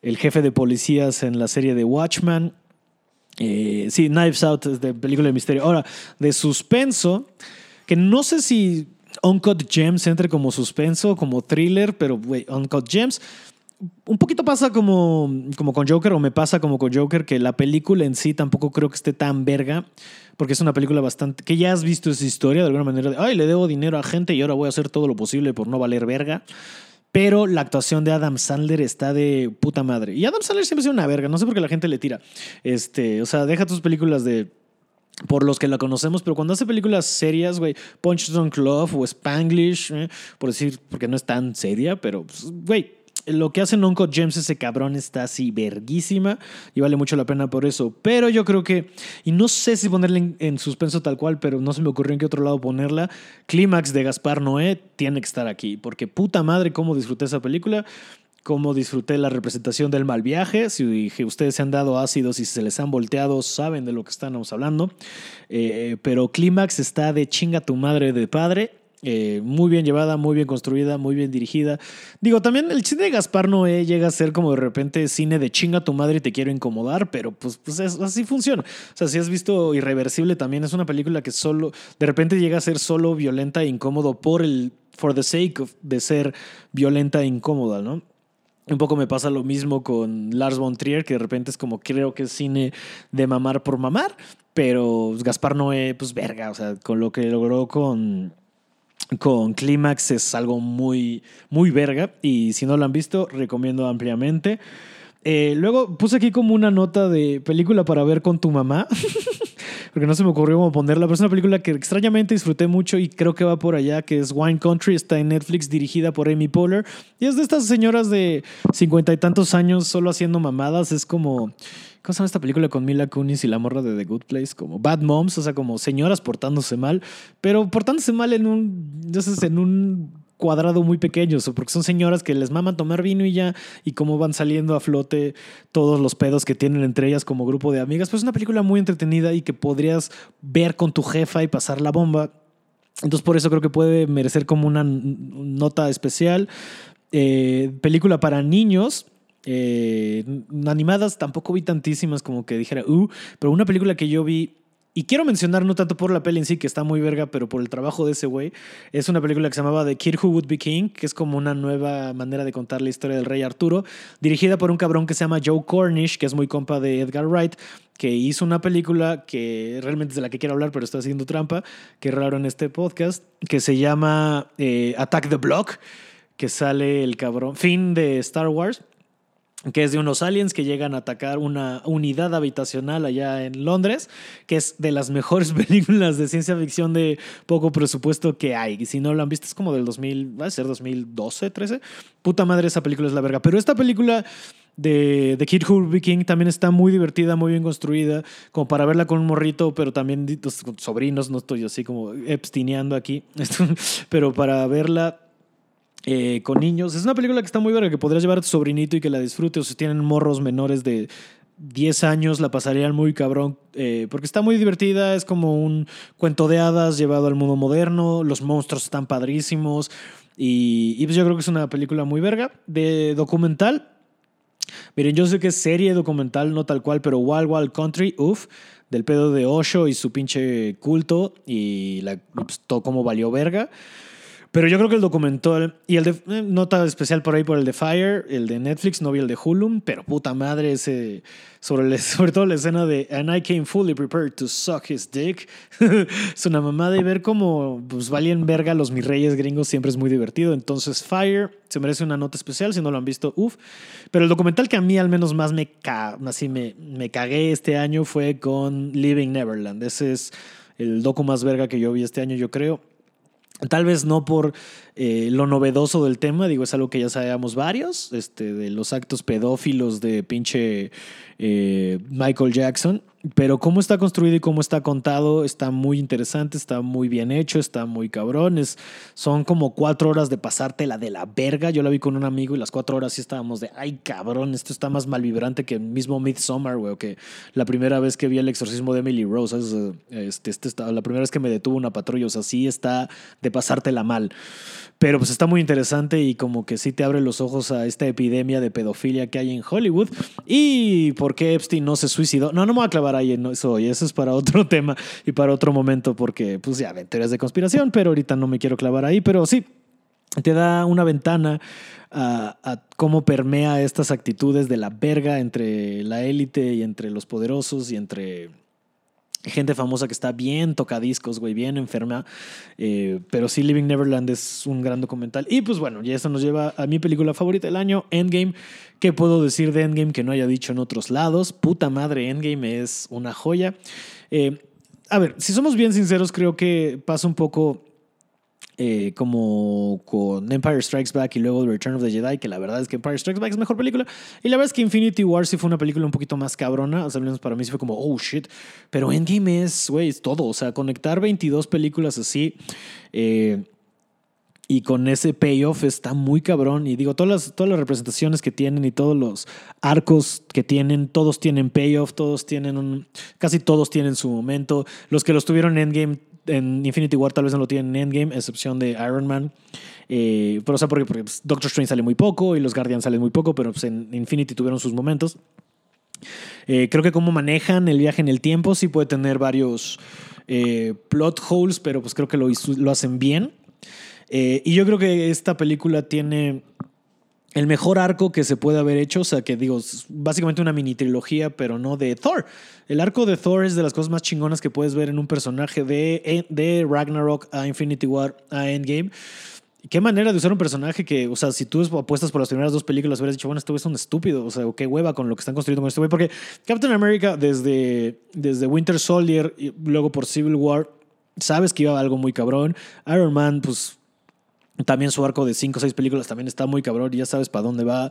el jefe de policías en la serie de Watchmen. Eh, sí, Knives Out es de película de misterio. Ahora, de suspenso, que no sé si Uncut Gems entre como suspenso, como thriller, pero wey, Uncut Gems un poquito pasa como, como con Joker, o me pasa como con Joker, que la película en sí tampoco creo que esté tan verga, porque es una película bastante que ya has visto esa historia de alguna manera de, ay, le debo dinero a gente y ahora voy a hacer todo lo posible por no valer verga. Pero la actuación de Adam Sandler está de puta madre. Y Adam Sandler siempre ha sido una verga. No sé por qué la gente le tira. Este, o sea, deja tus películas de... por los que la conocemos, pero cuando hace películas serias, güey, Punch Drunk Love o Spanglish, eh, por decir, porque no es tan seria, pero, güey, pues, lo que hace Uncut Gems, ese cabrón está así verguísima y vale mucho la pena por eso. Pero yo creo que... Y no sé si ponerla en, en suspenso tal cual, pero no se me ocurrió en qué otro lado ponerla. Clímax de Gaspar Noé tiene que estar aquí, porque puta madre cómo disfruté esa película, cómo disfruté la representación del mal viaje. Si ustedes se han dado ácidos y si se les han volteado, saben de lo que estamos hablando. Eh, pero Clímax está de chinga tu madre de padre. Eh, muy bien llevada, muy bien construida, muy bien dirigida. Digo, también el cine de Gaspar Noé llega a ser como de repente cine de chinga tu madre y te quiero incomodar, pero pues, pues es, así funciona. O sea, si has visto Irreversible también, es una película que solo de repente llega a ser solo violenta e incómodo por el for the sake of, de ser violenta e incómoda, ¿no? Un poco me pasa lo mismo con Lars von Trier, que de repente es como, creo que es cine de mamar por mamar, pero Gaspar Noé, pues verga, o sea, con lo que logró con... con Clímax es algo muy muy verga y si no lo han visto recomiendo ampliamente. Eh, luego puse aquí como una nota de película para ver con tu mamá porque no se me ocurrió cómo ponerla, pero es una película que extrañamente disfruté mucho y creo que va por allá, que es Wine Country, está en Netflix, dirigida por Amy Poehler y es de estas señoras de cincuenta y tantos años solo haciendo mamadas, es como... ¿Cómo se llama esta película con Mila Kunis y la morra de The Good Place? Como Bad Moms, o sea, como señoras portándose mal, pero portándose mal en un, entonces, en un cuadrado muy pequeño, porque son señoras que les maman tomar vino y ya, y cómo van saliendo a flote todos los pedos que tienen entre ellas como grupo de amigas. Pues es una película muy entretenida y que podrías ver con tu jefa y pasar la bomba. Entonces, por eso creo que puede merecer como una nota especial. Eh, película para niños. Eh, animadas tampoco vi tantísimas como que dijera uh, pero una película que yo vi Y quiero mencionar, no tanto por la peli en sí, que está muy verga, pero por el trabajo de ese güey. Es una película que se llamaba The Kid Who Would Be King, que es como una nueva manera de contar la historia del rey Arturo, dirigida por un cabrón que se llama Joe Cornish, que es muy compa de Edgar Wright, que hizo una película que realmente es de la que quiero hablar, pero está haciendo trampa, que es raro en este podcast, que se llama eh, Attack the Block, que sale el cabrón Finn de Star Wars, que es de unos aliens que llegan a atacar una unidad habitacional allá en Londres, que es de las mejores películas de ciencia ficción de poco presupuesto que hay. Y si no lo han visto, es como del dos mil, va a ser dos mil doce, trece. Puta madre, esa película es la verga. Pero esta película de The Kid Who Would Be King también está muy divertida, muy bien construida, como para verla con un morrito, pero también con sobrinos, no estoy así como epstineando aquí, pero para verla Eh, con niños. Es una película que está muy verga, que podrías llevar a tu sobrinito y que la disfrute, o si tienen morros menores de diez años la pasarían muy cabrón, eh, porque está muy divertida. Es como un cuento de hadas llevado al mundo moderno, los monstruos están padrísimos y, y pues yo creo que es una película muy verga. De documental, miren, yo sé que es serie documental, no tal cual, pero Wild Wild Country, uff, del pedo de Osho y su pinche culto y la, pues, todo como valió verga. Pero yo creo que el documental y el de eh, nota especial por ahí por el de Fire, el de Netflix, no vi el de Hulu, pero puta madre, ese sobre, el, sobre todo la escena de "And I came fully prepared to suck his dick". Es una mamada y ver cómo pues valían verga los mis reyes gringos siempre es muy divertido. Entonces Fire se merece una nota especial, si no lo han visto, uff. Pero el documental que a mí al menos más me, ca- así me, me cagué este año fue con Leaving Neverland. Ese es el docu más verga que yo vi este año, yo creo. Tal vez no por eh, lo novedoso del tema, digo, es algo que ya sabíamos varios, este, de los actos pedófilos de pinche eh, Michael Jackson, pero cómo está construido y cómo está contado está muy interesante, está muy bien hecho, está muy cabrón. Es, son como cuatro horas de pasártela de la verga. Yo la vi con un amigo y las cuatro horas sí estábamos de ay cabrón, esto está más malvibrante que el mismo Midsommar, güey, que la primera vez que vi El exorcismo de Emily Rose, ¿sabes? Este, este está, la primera vez que me detuvo una patrulla, o sea, sí está de pasártela mal, pero pues está muy interesante y como que sí te abre los ojos a esta epidemia de pedofilia que hay en Hollywood y por qué Epstein no se suicidó. No, no me voy a clavar ahí en eso, y eso es para otro tema y para otro momento, porque pues ya ven teorías de conspiración, pero ahorita no me quiero clavar ahí. Pero sí, te da una ventana a, a cómo permea estas actitudes de la verga entre la élite y entre los poderosos y entre gente famosa que está bien tocadiscos, güey, bien enferma. Eh, pero sí, Leaving Neverland es un gran documental. Y pues bueno, ya eso nos lleva a mi película favorita del año, Endgame. ¿Qué puedo decir de Endgame que no haya dicho en otros lados? Puta madre, Endgame es una joya. Eh, a ver, si somos bien sinceros, creo que pasa un poco Eh, como con Empire Strikes Back y luego The Return of the Jedi, que la verdad es que Empire Strikes Back es mejor película y la verdad es que Infinity War sí fue una película un poquito más cabrona, o sea, al menos para mí sí fue como oh shit, pero Endgame es, güey, es todo, o sea, conectar veintidós películas así eh, y con ese payoff está muy cabrón. Y digo, todas las, todas las representaciones que tienen y todos los arcos que tienen, todos tienen payoff, todos tienen un, casi todos tienen su momento. Los que los tuvieron en Endgame, en Infinity War tal vez no lo tienen en Endgame, excepción de Iron Man. Eh, pero, o sea, porque, porque Doctor Strange sale muy poco y los Guardians salen muy poco, pero pues, en Infinity tuvieron sus momentos. Eh, creo que cómo manejan el viaje en el tiempo sí puede tener varios eh, plot holes, pero pues creo que lo, lo hacen bien. Eh, y yo creo que esta película tiene el mejor arco que se puede haber hecho, o sea que digo, es básicamente una mini trilogía, pero no de Thor. El arco de Thor es de las cosas más chingonas que puedes ver en un personaje de, de Ragnarok a Infinity War a Endgame. Qué manera de usar un personaje que, o sea, si tú apuestas por las primeras dos películas hubieras dicho, bueno, este güey es un estúpido, o sea, qué hueva con lo que están construyendo con este güey, porque Captain America desde, desde Winter Soldier y luego por Civil War, sabes que iba a algo muy cabrón. Iron Man, pues también su arco de cinco o seis películas también está muy cabrón y ya sabes para dónde va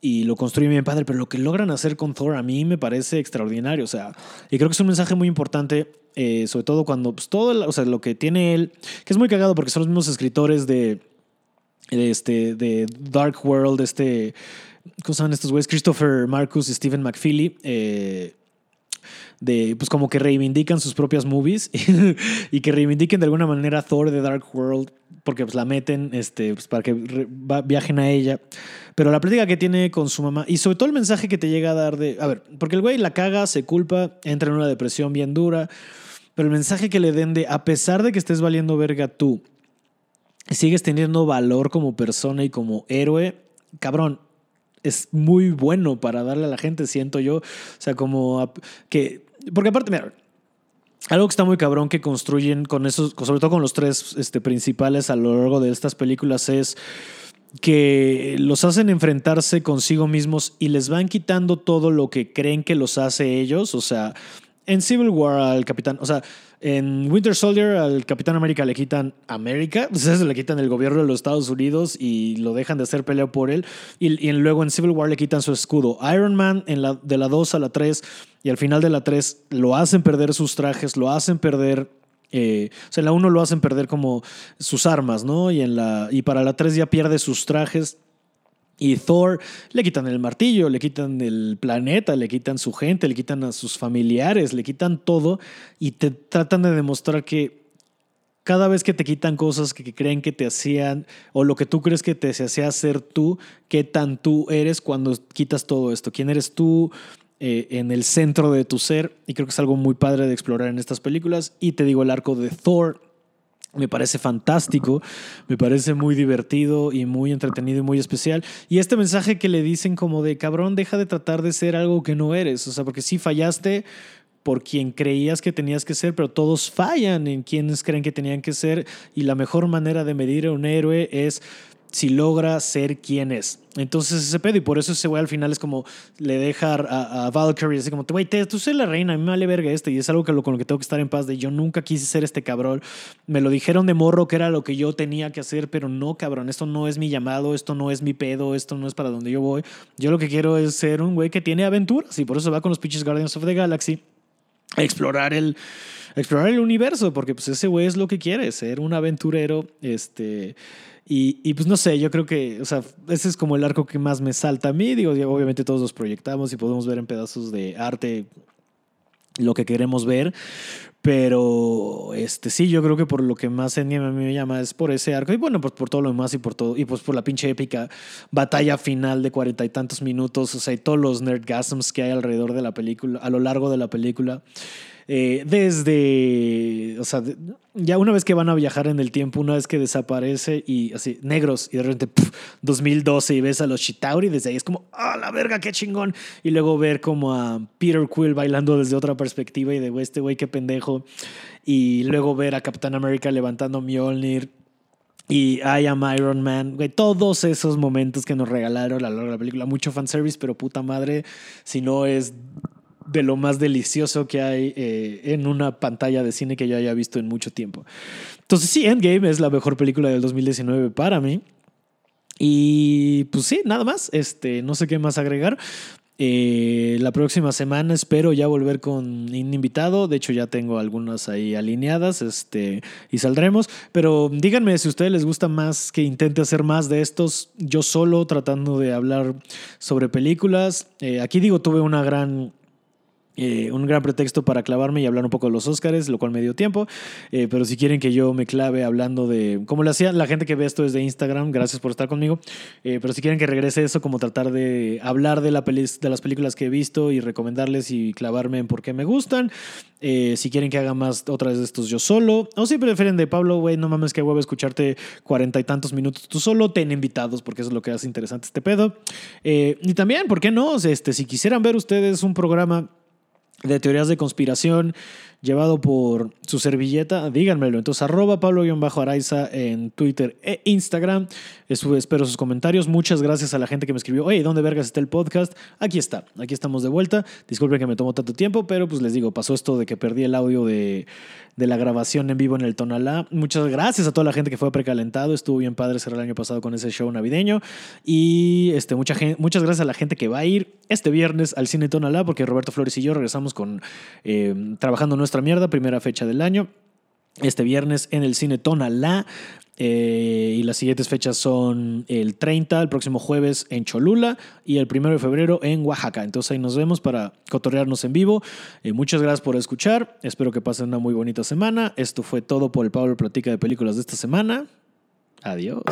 y lo construyen bien padre, pero lo que logran hacer con Thor a mí me parece extraordinario, o sea, y creo que es un mensaje muy importante, eh, sobre todo cuando pues, todo el, o sea, lo que tiene él, que es muy cagado porque son los mismos escritores de, de, este, de Dark World, este, ¿cómo se llaman estos güeyes? Christopher Marcus y Stephen McFeely, eh, de pues como que reivindican sus propias movies y que reivindiquen de alguna manera Thor de Dark World porque pues la meten este, pues, para que re- va- viajen a ella, pero la plática que tiene con su mamá y sobre todo el mensaje que te llega a dar de, a ver, porque el güey la caga, se culpa, entra en una depresión bien dura, Pero el mensaje que le den de, a pesar de que estés valiendo verga tú, sigues teniendo valor como persona y como héroe, cabrón, es muy bueno para darle a la gente, siento yo. O sea, como que... Porque aparte, mira, algo que está muy cabrón que construyen con esos, sobre todo con los tres este, principales a lo largo de estas películas, es que los hacen enfrentarse consigo mismos y les van quitando todo lo que creen que los hace ellos. O sea, en Civil War al Capitán, o sea, en Winter Soldier al Capitán América le quitan América, o sea, se le quitan el gobierno de los Estados Unidos y lo dejan de hacer pelea por él. Y, y luego en Civil War le quitan su escudo. Iron Man en la, de la dos a la tres y al final de la tres lo hacen perder sus trajes, lo hacen perder... Eh, o sea, en la uno lo hacen perder como sus armas, ¿no? Y, en la, y para la tres ya pierde sus trajes. Y Thor le quitan el martillo, le quitan el planeta, le quitan su gente, le quitan a sus familiares, le quitan todo y te tratan de demostrar que cada vez que te quitan cosas que, que creen que te hacían o lo que tú crees que te hacía ser tú, qué tan tú eres cuando quitas todo esto. ¿Quién eres tú eh, en el centro de tu ser? Y creo que es algo muy padre de explorar en estas películas. Y te digo, el arco de Thor me parece fantástico, me parece muy divertido y muy entretenido y muy especial. Y este mensaje que le dicen como de, cabrón, deja de tratar de ser algo que no eres. O sea, porque sí fallaste por quien creías que tenías que ser, pero todos fallan en quienes creen que tenían que ser. Y la mejor manera de medir a un héroe es si logra ser quien es. Entonces ese pedo, y por eso ese güey al final es como, le deja a, a Valkyrie así como, güey, tú eres la reina, a mí me vale verga este, y es algo que lo, con lo que tengo que estar en paz de, yo nunca quise ser este cabrón, me lo dijeron de morro que era lo que yo tenía que hacer, pero no, cabrón, esto no es mi llamado, esto no es mi pedo, esto no es para donde yo voy, yo lo que quiero es ser un güey que tiene aventuras, y por eso va con los pinches Guardians of the Galaxy a explorar el, a explorar el universo, porque pues ese güey es lo que quiere, ser un aventurero, este... Y, y pues no sé, yo creo que, o sea, ese es como el arco que más me salta a mí. Digo, obviamente todos los proyectamos y podemos ver en pedazos de arte lo que queremos ver. Pero este sí, yo creo que por lo que más Endgame a mí me llama es por ese arco. Y bueno, pues por todo lo demás y por todo. Y pues por la pinche épica batalla final de cuarenta y tantos minutos. O sea, y todos los nerdgasms que hay alrededor de la película, a lo largo de la película. Eh, desde, o sea, ya una vez que van a viajar en el tiempo, una vez que desaparece y así, negros, y de repente puf, dos mil doce y ves a los Chitauri, desde ahí es como, ¡ah, la verga, qué chingón! Y luego ver como a Peter Quill bailando desde otra perspectiva y de, güey, este güey, qué pendejo. Y luego ver a Capitán América levantando Mjolnir y I Am Iron Man, güey, todos esos momentos que nos regalaron a lo largo de la película, mucho fanservice, pero puta madre, si no es... de lo más delicioso que hay eh, en una pantalla de cine que yo haya visto en mucho tiempo. Entonces sí, Endgame es la mejor película del dos mil diecinueve para mí. Y pues sí, nada más. Este, no sé qué más agregar. Eh, la próxima semana espero ya volver con un invitado. De hecho, ya tengo algunas ahí alineadas este, y saldremos. Pero díganme si a ustedes les gusta más que intente hacer más de estos. Yo solo tratando de hablar sobre películas. Eh, aquí digo, tuve una gran... Eh, un gran pretexto para clavarme y hablar un poco de los Óscares, lo cual me dio tiempo, eh, pero si quieren que yo me clave hablando de como lo hacía la gente que ve esto desde Instagram, gracias por estar conmigo, eh, pero si quieren que regrese eso, como tratar de hablar de, la peli, de las películas que he visto y recomendarles y clavarme en por qué me gustan, eh, si quieren que haga más otra vez de estos yo solo, o si prefieren de Pablo, güey, no mames que huevo escucharte cuarenta y tantos minutos tú solo, ten invitados porque eso es lo que hace interesante este pedo, eh, y también, ¿por qué no? Este, si quisieran ver ustedes un programa de teorías de conspiración llevado por su servilleta, díganmelo. Entonces, arroba Pablo-Araiza en Twitter e Instagram. Eso, espero sus comentarios. Muchas gracias a la gente que me escribió. Oye, ¿dónde vergas está el podcast? Aquí está. Aquí estamos de vuelta. Disculpen que me tomó tanto tiempo, pero pues les digo, pasó esto de que perdí el audio de, de la grabación en vivo en el Tonalá. Muchas gracias a toda la gente que fue precalentado. Estuvo bien padre cerrar el año pasado con ese show navideño. Y este, mucha gente, muchas gracias a la gente que va a ir este viernes al Cine Tonalá, porque Roberto Flores y yo regresamos con eh, trabajando nuestra mierda, primera fecha del año. Este viernes en el Cine Tonalá. Eh, y las siguientes fechas son el treinta, el próximo jueves en Cholula y el primero de febrero en Oaxaca. Entonces ahí nos vemos para cotorrearnos en vivo. Eh, muchas gracias por escuchar. Espero que pasen una muy bonita semana. Esto fue todo por el Pablo Platica de Películas de esta semana. Adiós.